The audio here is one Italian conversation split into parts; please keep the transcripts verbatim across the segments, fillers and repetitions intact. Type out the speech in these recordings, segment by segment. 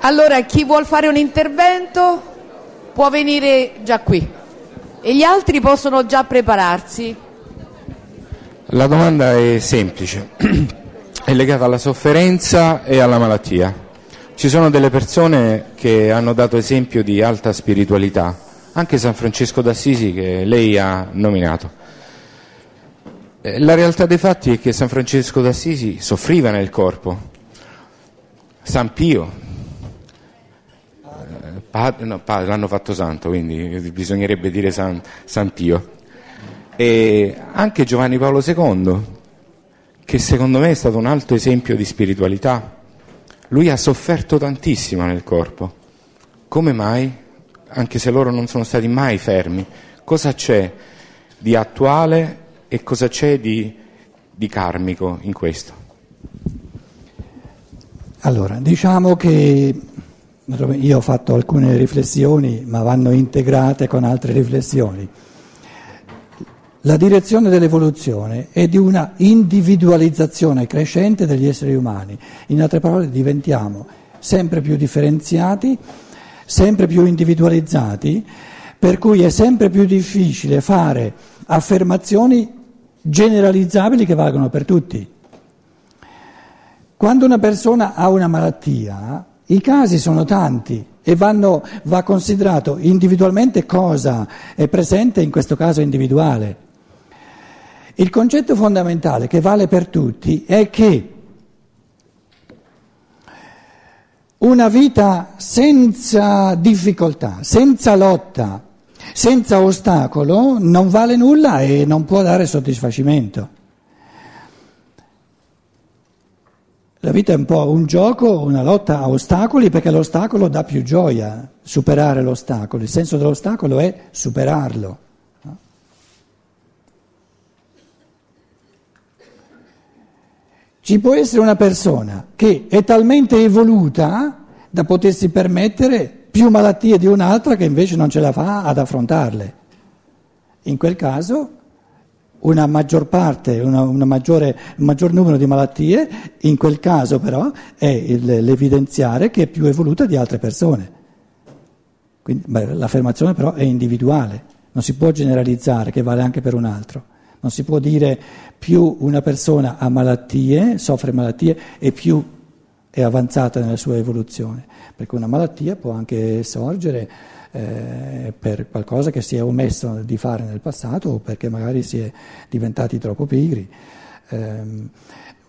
Allora chi vuol fare un intervento può venire già qui e gli altri possono già prepararsi. La domanda è semplice, è legata alla sofferenza e alla malattia. Ci sono delle persone che hanno dato esempio di alta spiritualità, anche San Francesco d'Assisi che lei ha nominato. La realtà dei fatti è che San Francesco d'Assisi soffriva nel corpo. San Pio, eh, pad- no, pad- l'hanno fatto santo, quindi bisognerebbe dire San, San Pio. E anche Giovanni Paolo secondo, che secondo me è stato un alto esempio di spiritualità. Lui ha sofferto tantissimo nel corpo. Come mai? Anche se loro non sono stati mai fermi. Cosa c'è di attuale e cosa c'è di, di karmico in questo? Allora, diciamo che io ho fatto alcune riflessioni, ma vanno integrate con altre riflessioni. La direzione dell'evoluzione è di una individualizzazione crescente degli esseri umani. In altre parole, diventiamo sempre più differenziati, sempre più individualizzati, per cui è sempre più difficile fare affermazioni generalizzabili che valgono per tutti. Quando una persona ha una malattia, i casi sono tanti e vanno, va considerato individualmente cosa è presente, in questo caso individuale. Il concetto fondamentale che vale per tutti è che una vita senza difficoltà, senza lotta, senza ostacolo non vale nulla e non può dare soddisfacimento. La vita è un po' un gioco, una lotta a ostacoli, perché l'ostacolo dà più gioia, superare l'ostacolo. Il senso dell'ostacolo è superarlo. Ci può essere una persona che è talmente evoluta da potersi permettere più malattie di un'altra che invece non ce la fa ad affrontarle. In quel caso una maggior parte, una, una maggiore, un maggior numero di malattie, in quel caso però è il, l'evidenziare che è più evoluta di altre persone. Quindi, beh, l'affermazione però è individuale, non si può generalizzare che vale anche per un altro. Non si può dire più una persona ha malattie, soffre malattie e più è avanzata nella sua evoluzione, perché una malattia può anche sorgere eh, per qualcosa che si è omesso di fare nel passato o perché magari si è diventati troppo pigri. Eh,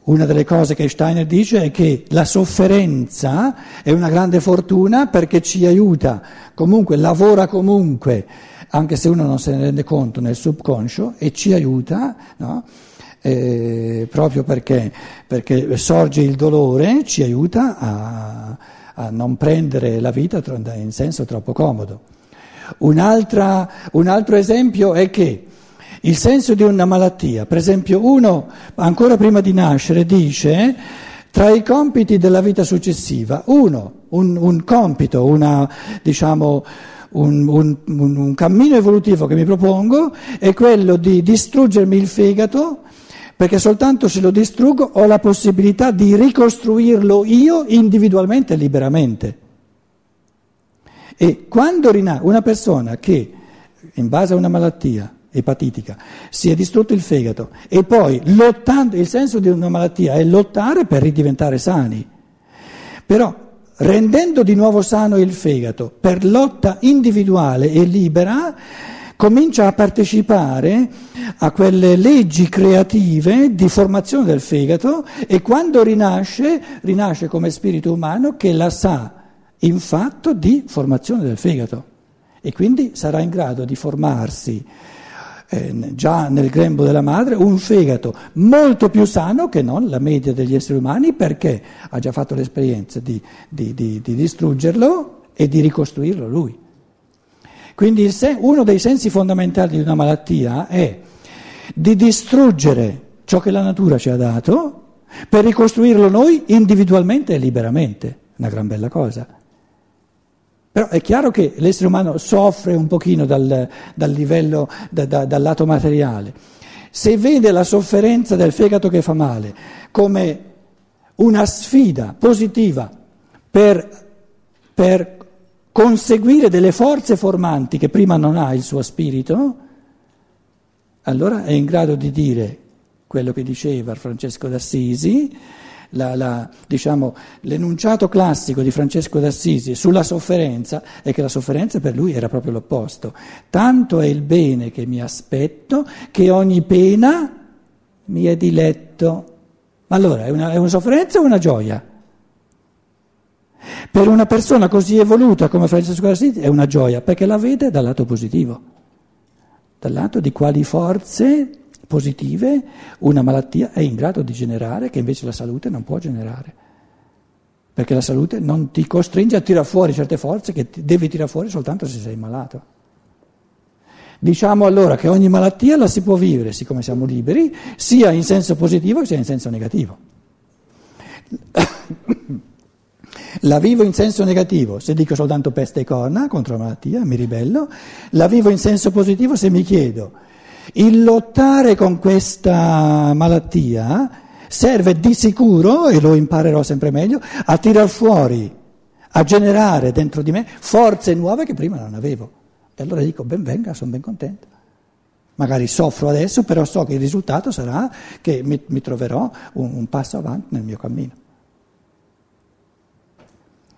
una delle cose che Steiner dice è che la sofferenza è una grande fortuna perché ci aiuta, comunque lavora comunque, anche se uno non se ne rende conto nel subconscio, e ci aiuta, no? Eh, proprio perché, perché sorge il dolore, ci aiuta a, a non prendere la vita in senso troppo comodo. Un'altra, un altro esempio è che il senso di una malattia, per esempio uno ancora prima di nascere dice tra i compiti della vita successiva, uno, un, un compito, una, diciamo, Un, un, un cammino evolutivo che mi propongo è quello di distruggermi il fegato, perché soltanto se lo distruggo ho la possibilità di ricostruirlo io individualmente e liberamente. E quando rina- una persona che in base a una malattia epatitica si è distrutto il fegato e poi lottando, il senso di una malattia è lottare per ridiventare sani, però rendendo di nuovo sano il fegato, per lotta individuale e libera, comincia a partecipare a quelle leggi creative di formazione del fegato e quando rinasce, rinasce come spirito umano che la sa in fatto di formazione del fegato e quindi sarà in grado di formarsi eh, già nel grembo della madre un fegato molto più sano che non la media degli esseri umani, perché ha già fatto l'esperienza di, di, di, di distruggerlo e di ricostruirlo lui. Quindi il sen- uno dei sensi fondamentali di una malattia è di distruggere ciò che la natura ci ha dato per ricostruirlo noi individualmente e liberamente. Una gran bella cosa. Però è chiaro che l'essere umano soffre un pochino dal, dal livello, da, da, dal lato materiale. Se vede la sofferenza del fegato che fa male come una sfida positiva per, per conseguire delle forze formanti che prima non ha il suo spirito, allora è in grado di dire quello che diceva Francesco d'Assisi, la, la, diciamo, l'enunciato classico di Francesco d'Assisi sulla sofferenza è che la sofferenza per lui era proprio l'opposto. Tanto è il bene che mi aspetto che ogni pena mi è diletto. Ma allora è una, è una sofferenza o una gioia? Per una persona così evoluta come Francesco d'Assisi è una gioia, perché la vede dal lato positivo, dal lato di quali forze positive una malattia è in grado di generare, che invece la salute non può generare, perché la salute non ti costringe a tirare fuori certe forze che devi tirare fuori soltanto se sei malato. Diciamo allora che ogni malattia la si può vivere, siccome siamo liberi, sia in senso positivo sia in senso negativo. La vivo in senso negativo se dico soltanto peste e corna contro la malattia, mi ribello. La vivo in senso positivo se mi chiedo: il lottare con questa malattia serve di sicuro, e lo imparerò sempre meglio, a tirar fuori, a generare dentro di me forze nuove che prima non avevo. E allora dico: ben venga, sono ben contento. Magari soffro adesso, però so che il risultato sarà che mi, mi troverò un, un passo avanti nel mio cammino.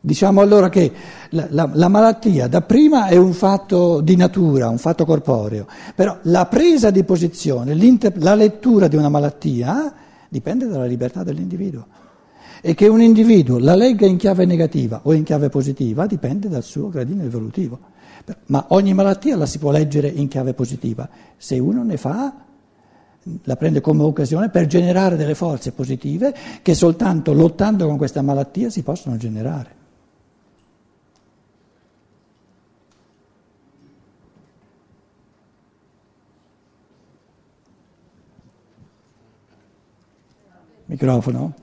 Diciamo allora che la, la, la malattia da prima è un fatto di natura, un fatto corporeo, però la presa di posizione, la lettura di una malattia dipende dalla libertà dell'individuo, e che un individuo la legga in chiave negativa o in chiave positiva dipende dal suo gradino evolutivo, ma ogni malattia la si può leggere in chiave positiva, se uno ne fa, la prende come occasione per generare delle forze positive che soltanto lottando con questa malattia si possono generare. Microfono?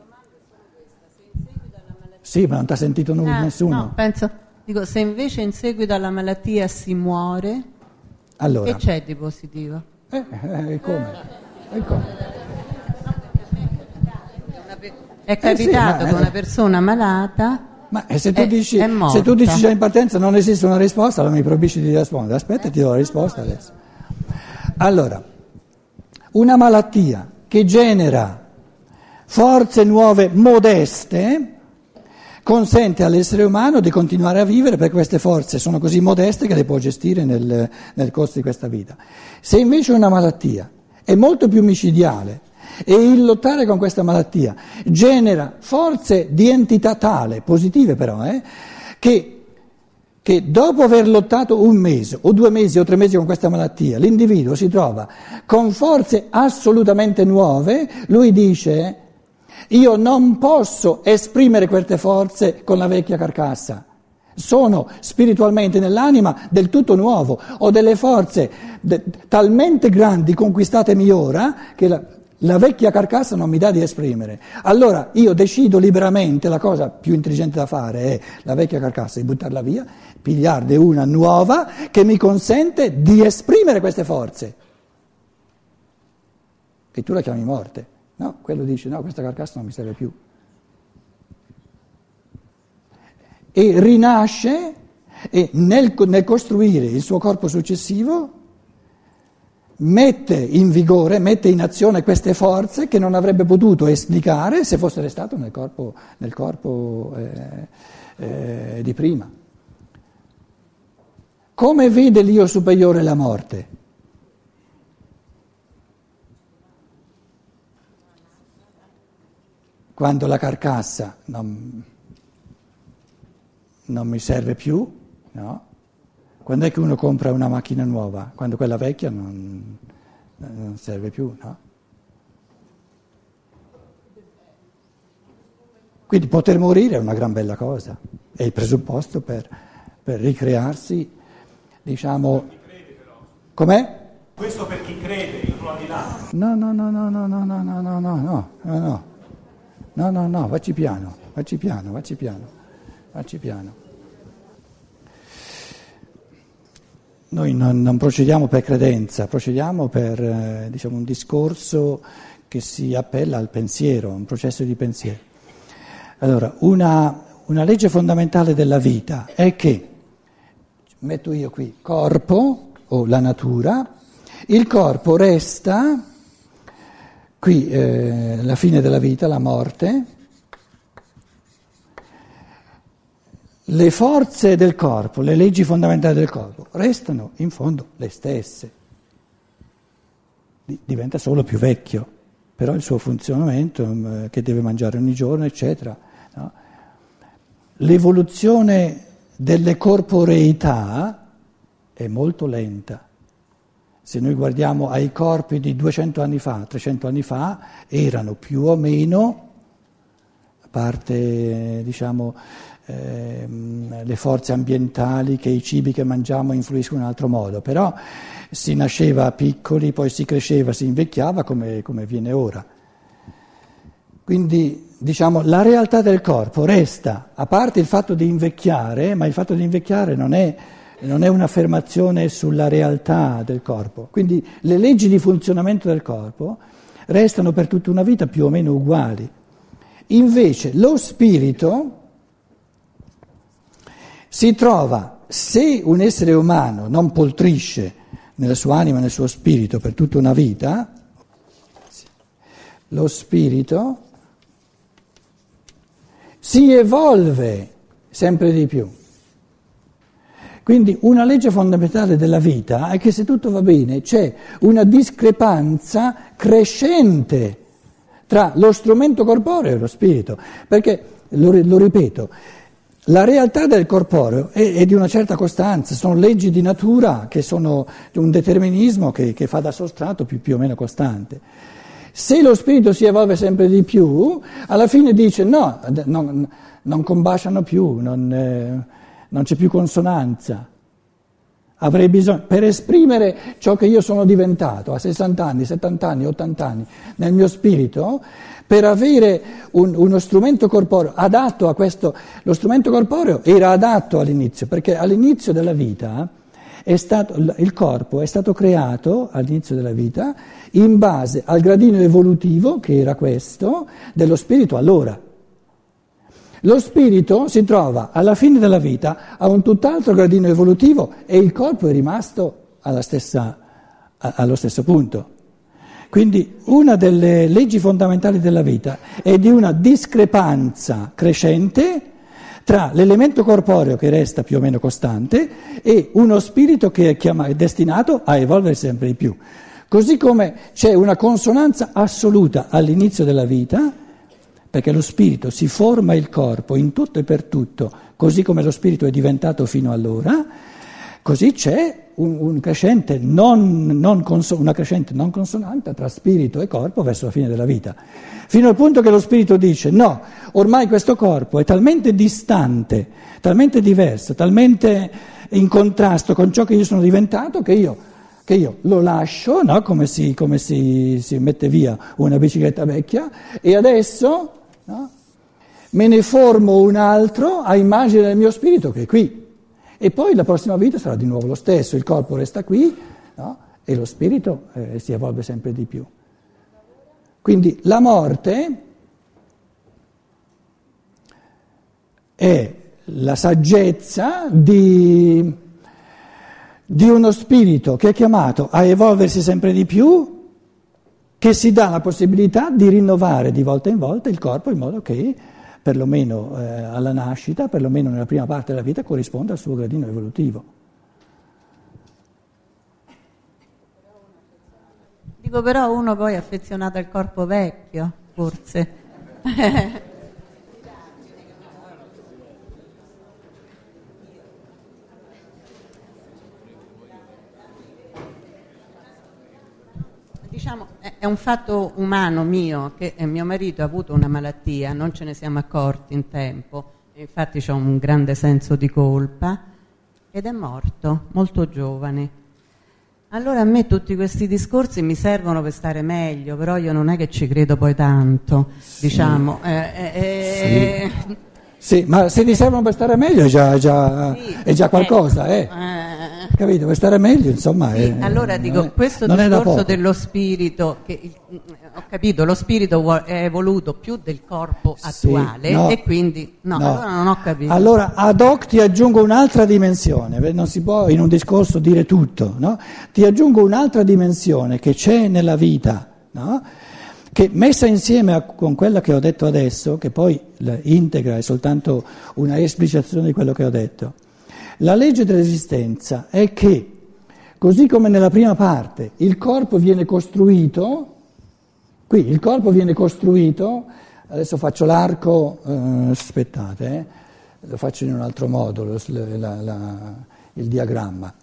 Sì, ma non ti ha sentito n- eh, nessuno. No, penso, dico, se invece in seguito alla malattia si muore, allora, che c'è di positivo? Eh, eh, eh, come? Eh, come? È capitato eh sì, ma, che una persona malata ma se tu, è, dici, è morta. Se tu dici già in partenza non esiste una risposta, allora mi proibisci di rispondere. Aspetta, eh, ti do la risposta no, adesso. Allora, una malattia che genera forze nuove modeste consente all'essere umano di continuare a vivere, perché queste forze sono così modeste che le può gestire nel, nel corso di questa vita. Se invece una malattia è molto più micidiale e il lottare con questa malattia genera forze di entità tale, positive però, eh, che, che dopo aver lottato un mese o due mesi o tre mesi con questa malattia l'individuo si trova con forze assolutamente nuove, lui dice: io non posso esprimere queste forze con la vecchia carcassa, sono spiritualmente nell'anima del tutto nuovo, ho delle forze de- talmente grandi, conquistatemi ora, che la, la vecchia carcassa non mi dà di esprimere. Allora io decido liberamente, la cosa più intelligente da fare è la vecchia carcassa, di buttarla via, pigliarne una nuova che mi consente di esprimere queste forze. E tu la chiami morte. No, quello dice: no, questa carcassa non mi serve più. E rinasce, e nel, nel costruire il suo corpo successivo mette in vigore, mette in azione queste forze che non avrebbe potuto esplicare se fosse restato nel corpo, nel corpo eh, eh, di prima. Come vede l'io superiore la morte? Quando la carcassa non, non mi serve più, no? Quando è che uno compra una macchina nuova? Quando quella vecchia non, non serve più, no? Quindi poter morire è una gran bella cosa, è il presupposto per, per ricrearsi, diciamo... Com'è? Questo per chi crede, il ruolo di là. No, no, no, no, no, no, no, no, no, no, no, no. No, no, no, vacci piano, vacci piano, vacci piano, vacci piano. Noi non, non procediamo per credenza, procediamo per eh, diciamo un discorso che si appella al pensiero, un processo di pensiero. Allora, una, una legge fondamentale della vita è che, metto io qui, corpo o la natura, il corpo resta, qui eh, la fine della vita, la morte, le forze del corpo, le leggi fondamentali del corpo restano in fondo le stesse. Diventa solo più vecchio, però il suo funzionamento, che deve mangiare ogni giorno, eccetera, no? L'evoluzione delle corporeità è molto lenta. Se noi guardiamo ai corpi di duecento anni fa, trecento anni fa, erano più o meno, a parte diciamo ehm, le forze ambientali, che i cibi che mangiamo influiscono in altro modo, però si nasceva piccoli, poi si cresceva, si invecchiava come, come avviene ora. Quindi diciamo, la realtà del corpo resta, a parte il fatto di invecchiare, ma il fatto di invecchiare non è, non è un'affermazione sulla realtà del corpo. Quindi le leggi di funzionamento del corpo restano per tutta una vita più o meno uguali. Invece lo spirito si trova, se un essere umano non poltrisce nella sua anima e nel suo spirito per tutta una vita, lo spirito si evolve sempre di più. Quindi una legge fondamentale della vita è che se tutto va bene c'è una discrepanza crescente tra lo strumento corporeo e lo spirito, perché, lo, lo ripeto, la realtà del corporeo è, è di una certa costanza, sono leggi di natura che sono un determinismo che, che fa da sostrato più, più o meno costante. Se lo spirito si evolve sempre di più, alla fine dice no, non, non combaciano più, non, eh, non c'è più consonanza. Avrei bisogno, per esprimere ciò che io sono diventato a sessanta anni, settanta anni, ottanta anni, nel mio spirito, per avere un, uno strumento corporeo adatto a questo. Lo strumento corporeo era adatto all'inizio, perché all'inizio della vita È stato, il corpo è stato creato all'inizio della vita in base al gradino evolutivo, che era questo, dello spirito allora. Lo spirito si trova alla fine della vita a un tutt'altro gradino evolutivo e il corpo è rimasto alla stessa, a, allo stesso punto. Quindi una delle leggi fondamentali della vita è di una discrepanza crescente tra l'elemento corporeo, che resta più o meno costante, e uno spirito che è, chiamato, è destinato a evolvere sempre di più. Così come c'è una consonanza assoluta all'inizio della vita, perché lo spirito si forma il corpo in tutto e per tutto, così come lo spirito è diventato fino allora, così c'è un, un crescente non, non conso, una crescente non consonante tra spirito e corpo verso la fine della vita. Fino al punto che lo spirito dice no, ormai questo corpo è talmente distante, talmente diverso, talmente in contrasto con ciò che io sono diventato, che io, che io lo lascio, no? Come, si, come si, si mette via una bicicletta vecchia, e adesso no? Me ne formo un altro a immagine del mio spirito che è qui. E poi la prossima vita sarà di nuovo lo stesso, il corpo resta qui, no? E lo spirito eh, si evolve sempre di più. Quindi la morte è la saggezza di, di uno spirito che è chiamato a evolversi sempre di più, che si dà la possibilità di rinnovare di volta in volta il corpo in modo che, perlomeno eh, alla nascita, perlomeno nella prima parte della vita, corrisponda al suo gradino evolutivo. Dico però uno poi affezionato al corpo vecchio, forse. Diciamo, è un fatto umano mio che mio marito ha avuto una malattia, non ce ne siamo accorti in tempo, infatti c'ho un grande senso di colpa, ed è morto molto giovane. Allora a me tutti questi discorsi mi servono per stare meglio, però io non è che ci credo poi tanto, sì. diciamo. Eh, eh, sì. Eh. Sì, ma se ti servono per stare meglio è già, già, sì. è già qualcosa. Eh. Eh. capito, per stare meglio, insomma. Sì, è, allora dico, è, questo discorso dello spirito, che il, ho capito, lo spirito è evoluto più del corpo attuale, sì, no, e quindi no, no, allora non ho capito. Allora ad hoc ti aggiungo un'altra dimensione, non si può in un discorso dire tutto, no? Ti aggiungo un'altra dimensione che c'è nella vita, no? Che messa insieme a, con quella che ho detto adesso, che poi integra, è soltanto una esplicazione di quello che ho detto, la legge dell'esistenza è che, così come nella prima parte, il corpo viene costruito, qui il corpo viene costruito, adesso faccio l'arco, eh, aspettate, eh, lo faccio in un altro modo, lo, la, la, il diagramma.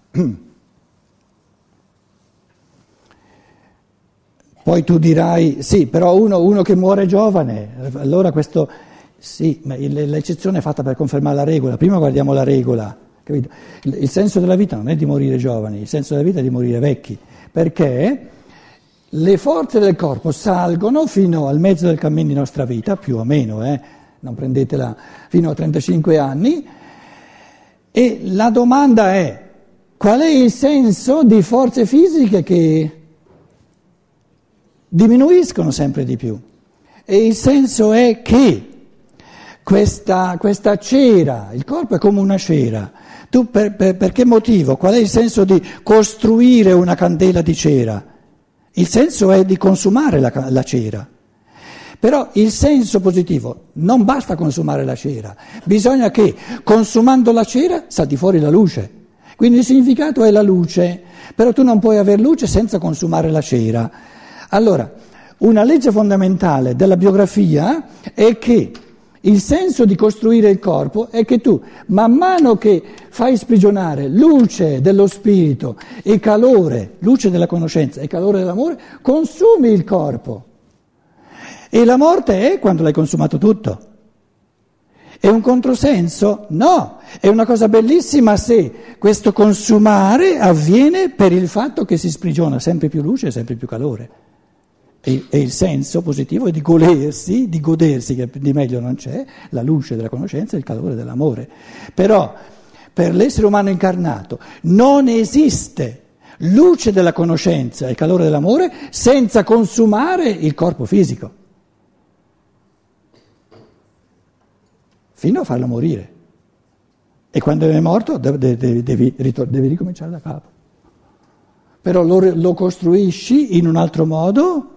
Poi tu dirai, sì, però uno, uno che muore giovane, allora questo, sì, ma l'eccezione è fatta per confermare la regola, prima guardiamo la regola, capito? Il senso della vita non è di morire giovani, il senso della vita è di morire vecchi, perché le forze del corpo salgono fino al mezzo del cammino di nostra vita, più o meno, eh, non prendetela, fino a trentacinque anni, e la domanda è, qual è il senso di forze fisiche che diminuiscono sempre di più, e il senso è che questa, questa cera, il corpo è come una cera, tu per, per, per che motivo, qual è il senso di costruire una candela di cera? Il senso è di consumare la, la cera, però il senso positivo, non basta consumare la cera, bisogna che consumando la cera salti fuori la luce, quindi il significato è la luce, però tu non puoi avere luce senza consumare la cera. Allora, una legge fondamentale della biografia è che il senso di costruire il corpo è che tu, man mano che fai sprigionare luce dello spirito e calore, luce della conoscenza e calore dell'amore, consumi il corpo. E la morte è quando l'hai consumato tutto. È un controsenso? No, è una cosa bellissima se questo consumare avviene per il fatto che si sprigiona sempre più luce e sempre più calore. E il senso positivo è di godersi, di godersi, che di meglio non c'è, la luce della conoscenza e il calore dell'amore. Però per l'essere umano incarnato non esiste luce della conoscenza e calore dell'amore senza consumare il corpo fisico, fino a farlo morire. E quando è morto devi, devi, devi, devi ricominciare da capo. Però lo, lo costruisci in un altro modo,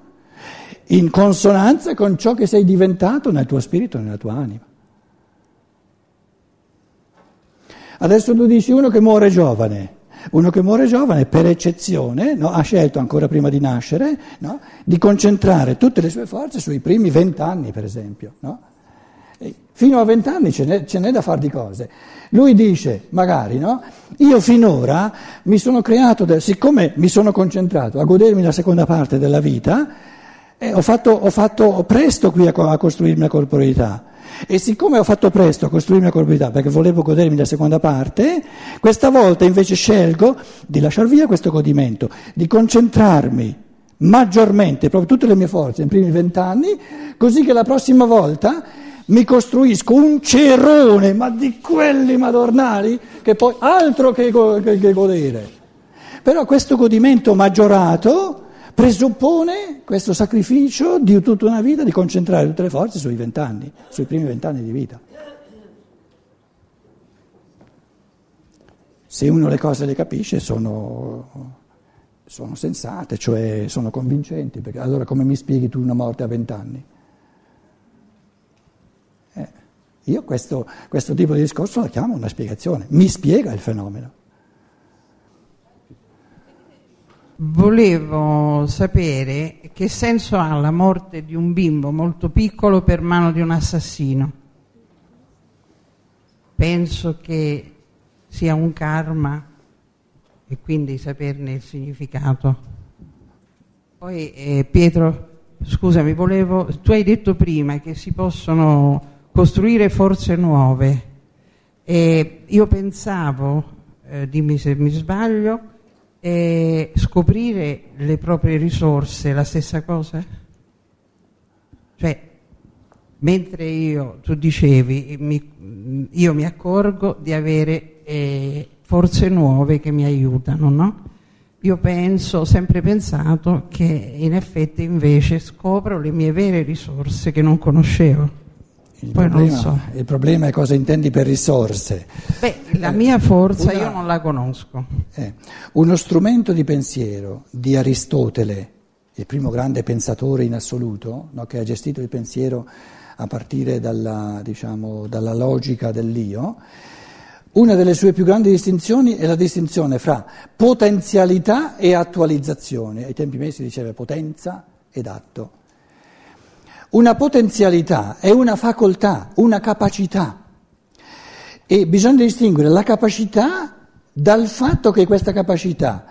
in consonanza con ciò che sei diventato nel tuo spirito e nella tua anima. Adesso tu dici uno che muore giovane, uno che muore giovane per eccezione, no, ha scelto ancora prima di nascere, no, di concentrare tutte le sue forze sui primi vent'anni, per esempio, no? E fino a vent'anni ce n'è, ce n'è da far di cose. Lui dice, magari, no? Io finora mi sono creato, del, siccome mi sono concentrato a godermi la seconda parte della vita, Eh, ho, fatto, ho fatto presto qui a, a costruirmi la corporeità, e siccome ho fatto presto a costruirmi la corporeità perché volevo godermi la seconda parte, questa volta invece scelgo di lasciar via questo godimento, di concentrarmi maggiormente proprio tutte le mie forze nei primi vent'anni, così che la prossima volta mi costruisco un cerone, ma di quelli madornali, che poi altro che, go, che, che godere. Però questo godimento maggiorato presuppone questo sacrificio di tutta una vita, di concentrare tutte le forze sui vent'anni, sui primi vent'anni di vita. Se uno le cose le capisce sono, sono sensate, cioè sono convincenti, perché allora come mi spieghi tu una morte a vent'anni? Eh, io questo, questo tipo di discorso lo chiamo una spiegazione, mi spiega il fenomeno. Volevo sapere che senso ha la morte di un bimbo molto piccolo per mano di un assassino. Penso che sia un karma e quindi saperne il significato. Poi eh, Pietro, scusami, volevo, tu hai detto prima che si possono costruire forze nuove e io pensavo, eh, dimmi se mi sbaglio, e scoprire le proprie risorse, la stessa cosa? Cioè, mentre io, tu dicevi, mi, io mi accorgo di avere eh, forze nuove che mi aiutano, no? Io penso, ho sempre pensato che in effetti invece scopro le mie vere risorse che non conoscevo. Il problema, Poi non so. il problema è cosa intendi per risorse. Beh, la mia forza Una, io non la conosco. Eh, uno strumento di pensiero di Aristotele, il primo grande pensatore in assoluto, no, che ha gestito il pensiero a partire dalla, diciamo, dalla logica dell'io, una delle sue più grandi distinzioni è la distinzione fra potenzialità e attualizzazione. Ai tempi miei si diceva potenza ed atto. Una potenzialità è una facoltà, una capacità, e bisogna distinguere la capacità dal fatto che questa capacità,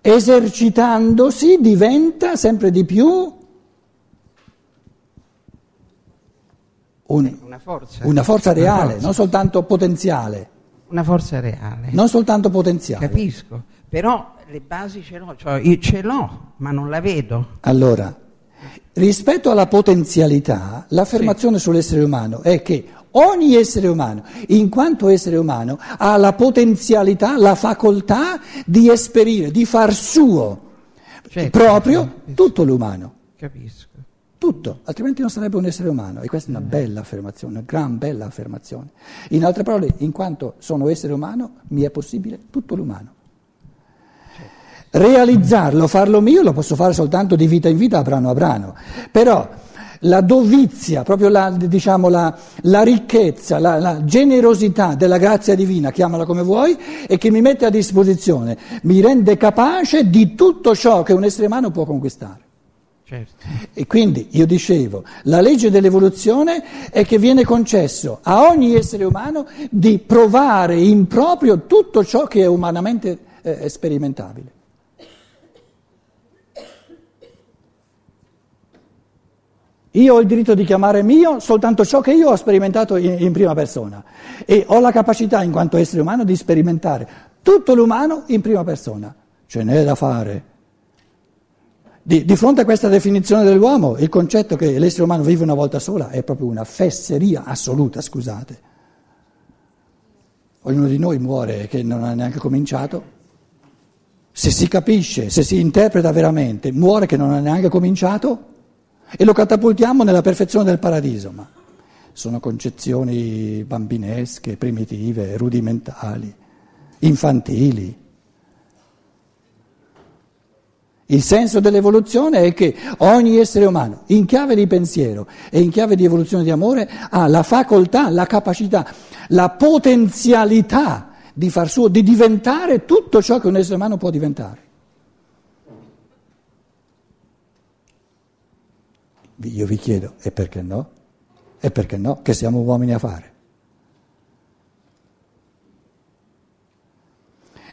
esercitandosi, diventa sempre di più un, una forza, una forza reale, una forza. non soltanto potenziale. Una forza reale. Non soltanto potenziale. Capisco, però le basi ce l'ho, cioè io ce l'ho, ma non la vedo. Allora, rispetto alla potenzialità, l'affermazione sì. sull'essere umano è che ogni essere umano, in quanto essere umano, ha la potenzialità, la facoltà di esperire, di far suo certo, proprio capisco. tutto l'umano. Capisco. Tutto, altrimenti non sarebbe un essere umano. E questa è una bella affermazione, una gran bella affermazione. In altre parole, in quanto sono essere umano, mi è possibile tutto l'umano. Realizzarlo, farlo mio, lo posso fare soltanto di vita in vita, a brano a brano, però la dovizia, proprio la, diciamo, la, la ricchezza, la, la generosità della grazia divina, chiamala come vuoi, e che mi mette a disposizione, mi rende capace di tutto ciò che un essere umano può conquistare. Certo. E quindi, io dicevo, la legge dell'evoluzione è che viene concesso a ogni essere umano di provare in proprio tutto ciò che è umanamente eh, sperimentabile. Io ho il diritto di chiamare mio soltanto ciò che io ho sperimentato in, in prima persona, e ho la capacità in quanto essere umano di sperimentare tutto l'umano in prima persona. Ce n'è da fare. Di, di fronte a questa definizione dell'uomo, il concetto che l'essere umano vive una volta sola è proprio una fesseria assoluta, scusate. Ognuno di noi muore che non ha neanche cominciato. Se si capisce, se si interpreta veramente, muore che non ha neanche cominciato, e lo catapultiamo nella perfezione del paradiso, ma sono concezioni bambinesche, primitive, rudimentali, infantili. Il senso dell'evoluzione è che ogni essere umano, in chiave di pensiero e in chiave di evoluzione di amore, ha la facoltà, la capacità, la potenzialità di far suo, di diventare tutto ciò che un essere umano può diventare. Io vi chiedo, e perché no? E perché no? Che siamo uomini a fare.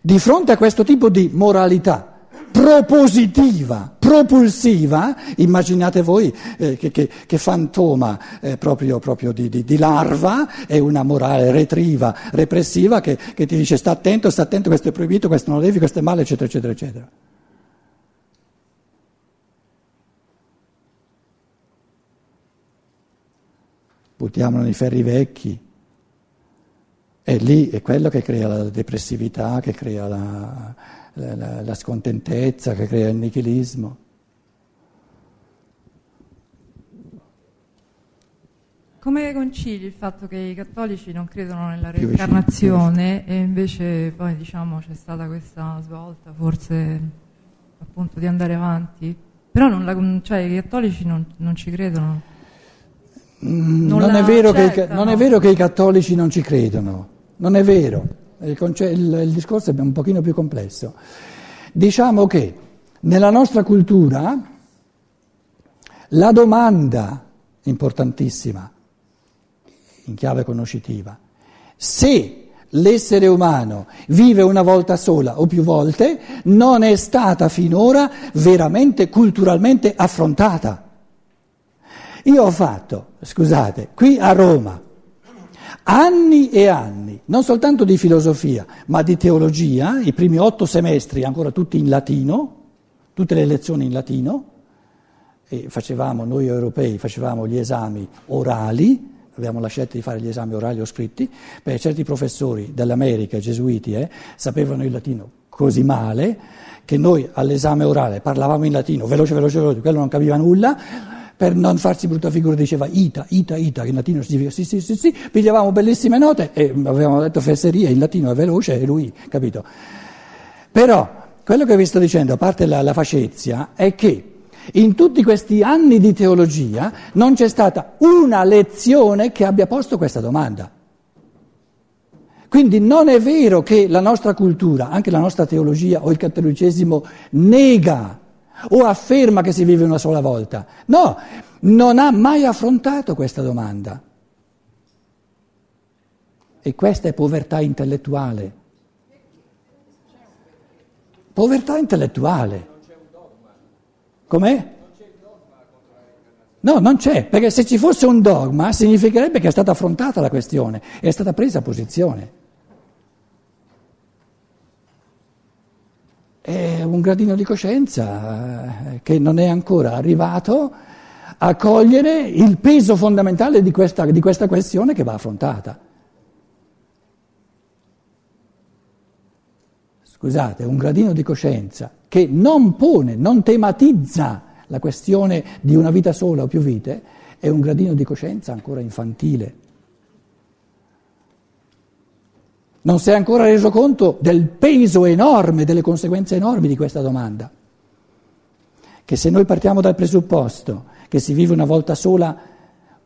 Di fronte a questo tipo di moralità propositiva, propulsiva, immaginate voi eh, che, che, che fantoma eh, proprio, proprio di, di, di larva, è una morale retriva, repressiva, che, che ti dice sta attento, sta attento, questo è proibito, questo non devi, questo è male, eccetera, eccetera, eccetera. Buttiamolo nei ferri vecchi, è lì, è quello che crea la depressività, che crea la, la, la scontentezza, che crea il nichilismo. Come concili il fatto che i cattolici non credono nella reincarnazione e invece poi, diciamo, c'è stata questa svolta, forse appunto di andare avanti, però non la, cioè, i cattolici non, non ci credono. Non, non, è vero che, non è vero che i cattolici non ci credono, non è vero, il, conce- il, il discorso è un pochino più complesso. Diciamo che nella nostra cultura la domanda importantissima, in chiave conoscitiva, se l'essere umano vive una volta sola o più volte, non è stata finora veramente culturalmente affrontata. Io ho fatto, scusate, qui a Roma, anni e anni, non soltanto di filosofia, ma di teologia, i primi otto semestri ancora tutti in latino, tutte le lezioni in latino, e facevamo, noi europei, facevamo gli esami orali, avevamo la scelta di fare gli esami orali o scritti, beh, certi professori dell'America, gesuiti, eh, sapevano il latino così male che noi all'esame orale parlavamo in latino, veloce, veloce, veloce, quello non capiva nulla, per non farsi brutta figura diceva ita, ita, ita, che in latino significa sì, sì, sì, sì, pigliavamo bellissime note e avevamo detto fesserie, in latino è veloce e lui, capito? Però quello che vi sto dicendo, a parte la, la facezia, è che in tutti questi anni di teologia non c'è stata una lezione che abbia posto questa domanda. Quindi non è vero che la nostra cultura, anche la nostra teologia o il cattolicesimo nega o afferma che si vive una sola volta. No, non ha mai affrontato questa domanda. E questa è povertà intellettuale. Povertà intellettuale. Com'è? Non c'è il dogma contro la reincarnazione. No, non c'è, perché se ci fosse un dogma significherebbe che è stata affrontata la questione, è stata presa posizione. È un gradino di coscienza che non è ancora arrivato a cogliere il peso fondamentale di questa, di questa questione che va affrontata. Scusate, un gradino di coscienza che non pone, non tematizza la questione di una vita sola o più vite, è un gradino di coscienza ancora infantile. Non si è ancora reso conto del peso enorme, delle conseguenze enormi di questa domanda. Che se noi partiamo dal presupposto che si vive una volta sola,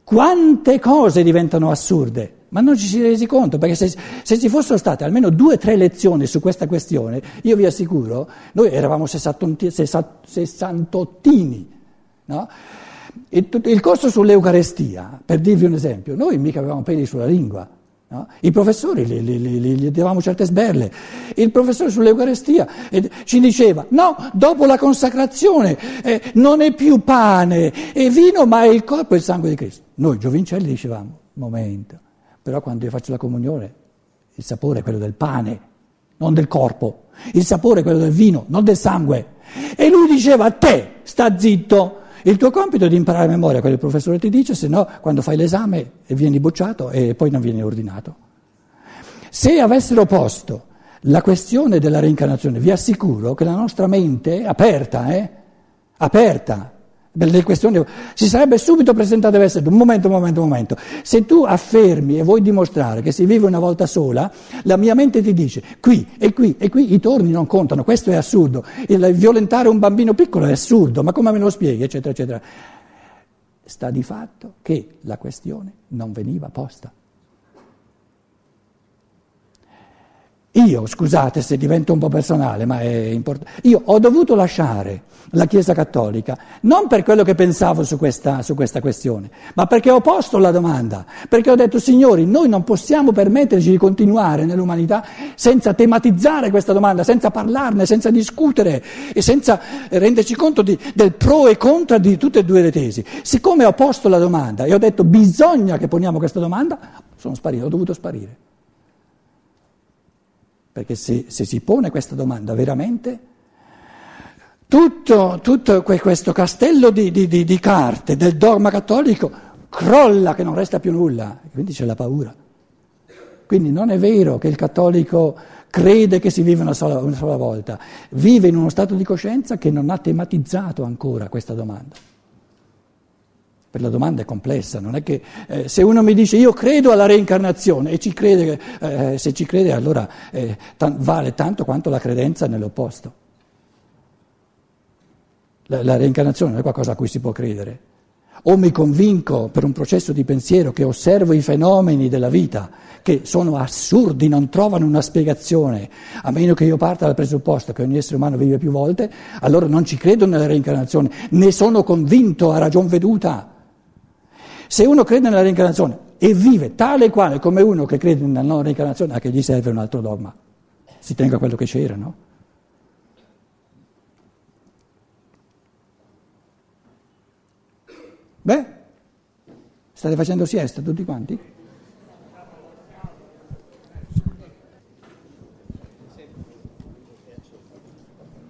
quante cose diventano assurde? Ma non ci si è resi conto, perché se, se ci fossero state almeno due o tre lezioni su questa questione, io vi assicuro, noi eravamo sessantottini, no? Il, il corso sull'Eucarestia, per dirvi un esempio, noi mica avevamo peli sulla lingua, no? I professori, li, li, li, li, gli davamo certe sberle, il professore sull'Eucarestia eh, ci diceva, no, dopo la consacrazione eh, non è più pane e vino, ma è il corpo e il sangue di Cristo. Noi giovincelli dicevamo, momento. Però quando io faccio la comunione, il sapore è quello del pane, non del corpo. Il sapore è quello del vino, non del sangue. E lui diceva a te, sta zitto, il tuo compito è di imparare a memoria quello che il professore ti dice, se no quando fai l'esame vieni bocciato e poi non vieni ordinato. Se avessero posto la questione della reincarnazione, vi assicuro che la nostra mente, aperta, eh, aperta, delle questioni si sarebbe subito presentata deve essere un momento, un momento, un momento. Se tu affermi e vuoi dimostrare che si vive una volta sola, la mia mente ti dice qui e qui e qui i torni non contano, questo è assurdo, il violentare un bambino piccolo è assurdo, ma come me lo spieghi, eccetera, eccetera. Sta di fatto che la questione non veniva posta. Io, scusate se divento un po' personale, ma è importante, io ho dovuto lasciare la Chiesa Cattolica, non per quello che pensavo su questa, su questa questione, ma perché ho posto la domanda, perché ho detto, signori, noi non possiamo permetterci di continuare nell'umanità senza tematizzare questa domanda, senza parlarne, senza discutere e senza renderci conto di, del pro e contro di tutte e due le tesi. Siccome ho posto la domanda e ho detto, bisogna che poniamo questa domanda, sono sparito, ho dovuto sparire. Perché se, se si pone questa domanda veramente, tutto, tutto que, questo castello di, di, di, di carte del dogma cattolico crolla, che non resta più nulla, quindi c'è la paura. Quindi non è vero che il cattolico crede che si vive una sola, una sola volta, vive in uno stato di coscienza che non ha tematizzato ancora questa domanda. Per la domanda è complessa, non è che eh, se uno mi dice io credo alla reincarnazione e ci crede, eh, se ci crede allora eh, t- vale tanto quanto la credenza nell'opposto. La, la reincarnazione non è qualcosa a cui si può credere. O mi convinco per un processo di pensiero che osservo i fenomeni della vita, che sono assurdi, non trovano una spiegazione, a meno che io parta dal presupposto che ogni essere umano vive più volte, allora non ci credo nella reincarnazione, ne sono convinto a ragion veduta. Se uno crede nella reincarnazione e vive tale e quale come uno che crede nella non reincarnazione, a che gli serve un altro dogma? Si tenga quello che c'era, no? Beh, state facendo siesta tutti quanti?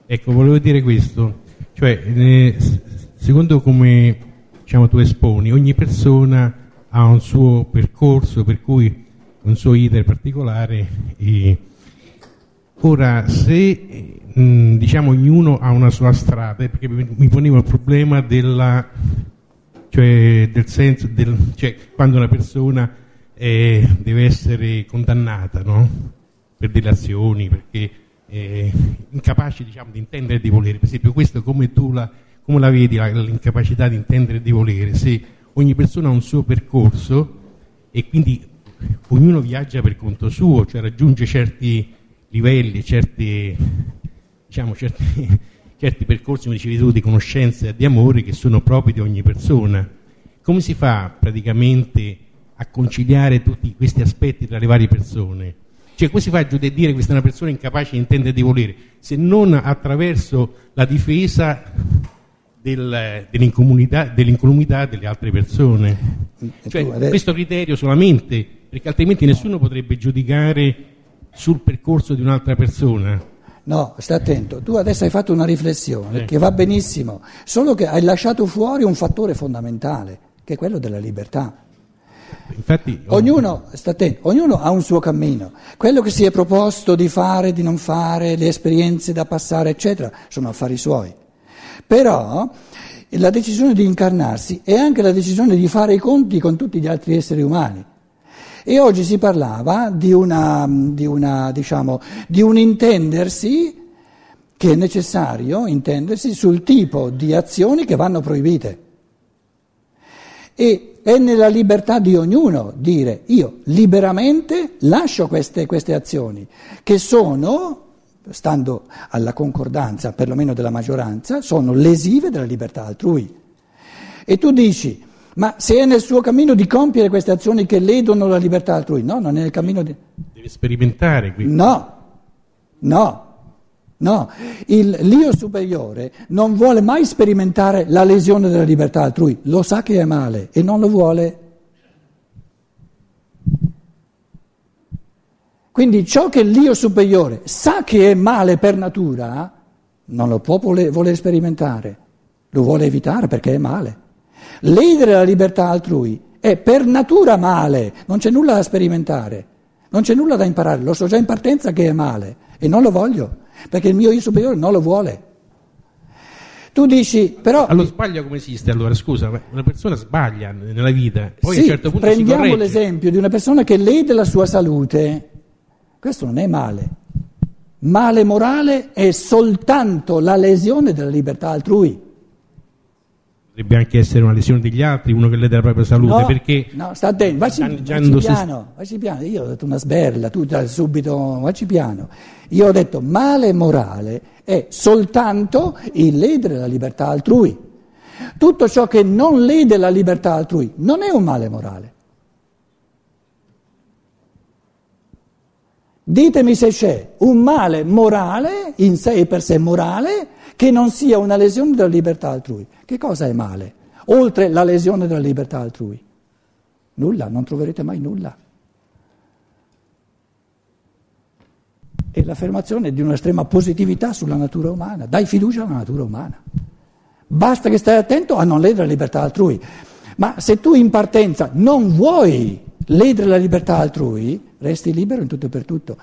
Ecco, volevo dire questo, cioè, eh, secondo come... diciamo, tu esponi, ogni persona ha un suo percorso, per cui un suo iter particolare. E ora, se mh, diciamo ognuno ha una sua strada, perché mi poneva il problema della, cioè del senso del, cioè quando una persona eh, deve essere condannata, no? Per delle azioni, perché eh, incapace, diciamo, di intendere e di volere. Per esempio, questo come tu la, come la vedi, la, l'incapacità di intendere e di volere? Se ogni persona ha un suo percorso e quindi ognuno viaggia per conto suo, cioè raggiunge certi livelli, certi, diciamo, certi, certi percorsi, come dicevi tu, di conoscenza e di amore, che sono propri di ogni persona. Come si fa praticamente a conciliare tutti questi aspetti tra le varie persone? Cioè, come si fa a dire che questa è una persona incapace di intendere e di volere, se non attraverso la difesa del, dell'incolumità, dell'incolumità delle altre persone? Cioè, questo criterio solamente, perché altrimenti nessuno potrebbe giudicare sul percorso di un'altra persona. No, stai attento, tu adesso hai fatto una riflessione eh. che va benissimo, solo che hai lasciato fuori un fattore fondamentale, che è quello della libertà. Infatti, ognuno, sta attento, ognuno ha un suo cammino, quello che si è proposto di fare, di non fare, le esperienze da passare, eccetera, sono affari suoi. Però la decisione di incarnarsi è anche la decisione di fare i conti con tutti gli altri esseri umani. E oggi si parlava di una, di una, diciamo, di un intendersi, che è necessario intendersi sul tipo di azioni che vanno proibite. E è nella libertà di ognuno dire: io liberamente lascio queste, queste azioni, che sono, stando alla concordanza perlomeno della maggioranza, sono lesive della libertà altrui. E tu dici: ma se è nel suo cammino di compiere queste azioni che ledono la libertà altrui? No, non è nel cammino di... Deve sperimentare, quindi. No, no, no. Il, l'io superiore non vuole mai sperimentare la lesione della libertà altrui, lo sa che è male e non lo vuole. Quindi ciò che l'io superiore sa che è male per natura, non lo può voler sperimentare, lo vuole evitare perché è male. Ledere la libertà altrui è per natura male, non c'è nulla da sperimentare, non c'è nulla da imparare, lo so già in partenza che è male e non lo voglio, perché il mio io superiore non lo vuole. Tu dici, però... Allo sbaglio come esiste allora? Scusa, una persona sbaglia nella vita, poi sì, a un certo punto si corregge. Prendiamo l'esempio di una persona che lede la sua salute. Questo non è male. Male morale è soltanto la lesione della libertà altrui. Potrebbe anche essere una lesione degli altri, uno che lede la propria salute, no, perché... No, sta attento, vacci, vacci piano, vacci piano. Io ho detto una sberla, tu subito, vacci piano. Io ho detto male morale è soltanto il ledere la libertà altrui. Tutto ciò che non lede la libertà altrui non è un male morale. Ditemi se c'è un male morale, in sé e per sé morale, che non sia una lesione della libertà altrui. Che cosa è male, oltre la lesione della libertà altrui? Nulla, non troverete mai nulla. È l'affermazione di un'estrema positività sulla natura umana. Dai fiducia alla natura umana. Basta che stai attento a non ledere la libertà altrui. Ma se tu in partenza non vuoi ledere la libertà altrui, resti libero in tutto e per tutto.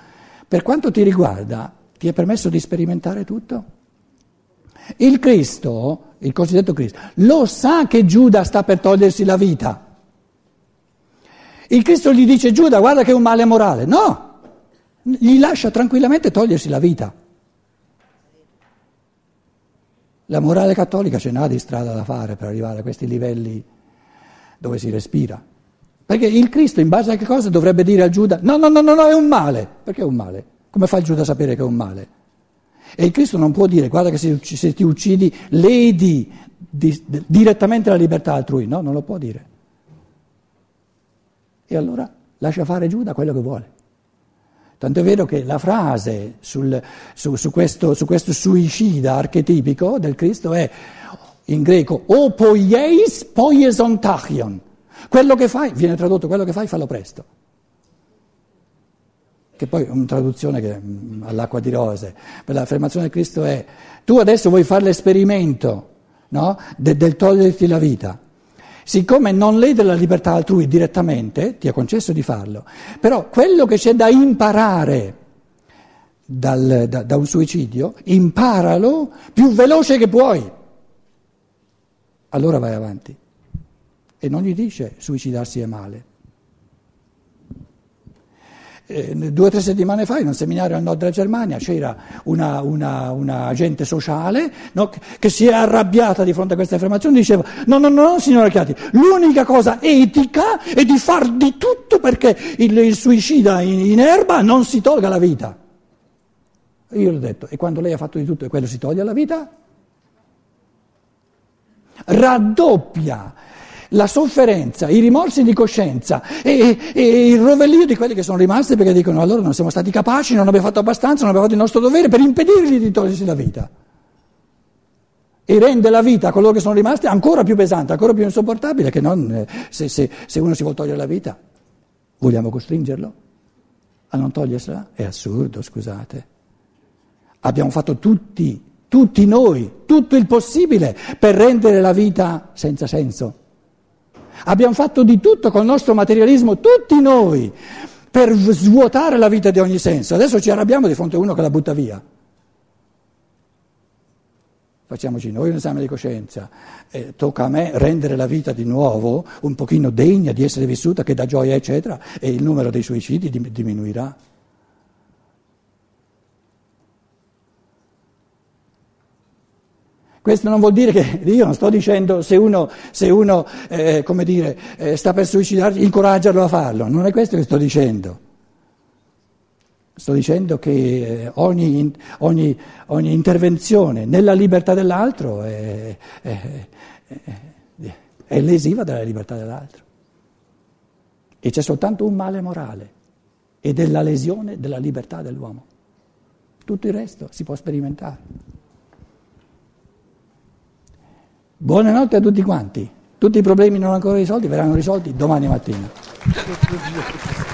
Per quanto ti riguarda, ti è permesso di sperimentare tutto? Il Cristo, il cosiddetto Cristo, lo sa che Giuda sta per togliersi la vita. Il Cristo gli dice: Giuda, guarda che è un male morale. No, gli lascia tranquillamente togliersi la vita. La morale cattolica ce n'ha di strada da fare per arrivare a questi livelli dove si respira. Perché il Cristo in base a che cosa dovrebbe dire a Giuda? No, no, no, no, no, è un male. Perché è un male? Come fa il Giuda a sapere che è un male? E il Cristo non può dire: guarda che se, se ti uccidi ledi di, di, direttamente la libertà altrui. No, non lo può dire. E allora lascia fare Giuda quello che vuole. Tant'è vero che la frase sul, su, su, questo, su questo suicida archetipico del Cristo è in greco «O poieis poiesontachion». Quello che fai, viene tradotto, quello che fai, fallo presto. Che poi è una traduzione che mh, all'acqua di rose. Per l'affermazione di Cristo è: tu adesso vuoi fare l'esperimento, no? De, del toglierti la vita. siccome non lede la libertà altrui direttamente, ti è concesso di farlo, però quello che c'è da imparare dal, da, da un suicidio, imparalo più veloce che puoi, allora vai avanti. E non gli dice suicidarsi è male. Eh, due o tre settimane fa in un seminario al nord della Germania c'era una, una, una agente sociale, no, che si è arrabbiata di fronte a questa affermazione, diceva no, no, no, no signora Chiati, l'unica cosa etica è di far di tutto perché il, il suicida in, in erba non si tolga la vita. Io l'ho detto, e quando lei ha fatto di tutto e quello si toglie la vita? Raddoppia la sofferenza, i rimorsi di coscienza e, e, e il roverio di quelli che sono rimasti perché dicono allora non siamo stati capaci, non abbiamo fatto abbastanza, non abbiamo fatto il nostro dovere per impedirgli di togliersi la vita. E rende la vita a coloro che sono rimasti ancora più pesante, ancora più insopportabile che non se, se, se uno si vuol togliere la vita. Vogliamo costringerlo a non togliersela? È assurdo, scusate. Abbiamo fatto tutti, tutti noi, tutto il possibile per rendere la vita senza senso. Abbiamo fatto di tutto col nostro materialismo, tutti noi, per svuotare la vita di ogni senso. Adesso ci arrabbiamo di fronte a uno che la butta via. Facciamoci noi un esame di coscienza. Eh, tocca a me rendere la vita di nuovo un pochino degna di essere vissuta, che dà gioia, eccetera, e il numero dei suicidi dim- diminuirà. Questo non vuol dire che, io non sto dicendo se uno, se uno eh, come dire, eh, sta per suicidarsi, incoraggiarlo a farlo, non è questo che sto dicendo. Sto dicendo che eh, ogni, ogni, ogni intervenzione nella libertà dell'altro è, è, è, è lesiva della libertà dell'altro. E c'è soltanto un male morale, ed è la lesione della libertà dell'uomo. Tutto il resto si può sperimentare. Buonanotte a tutti quanti, tutti i problemi non ancora risolti verranno risolti domani mattina.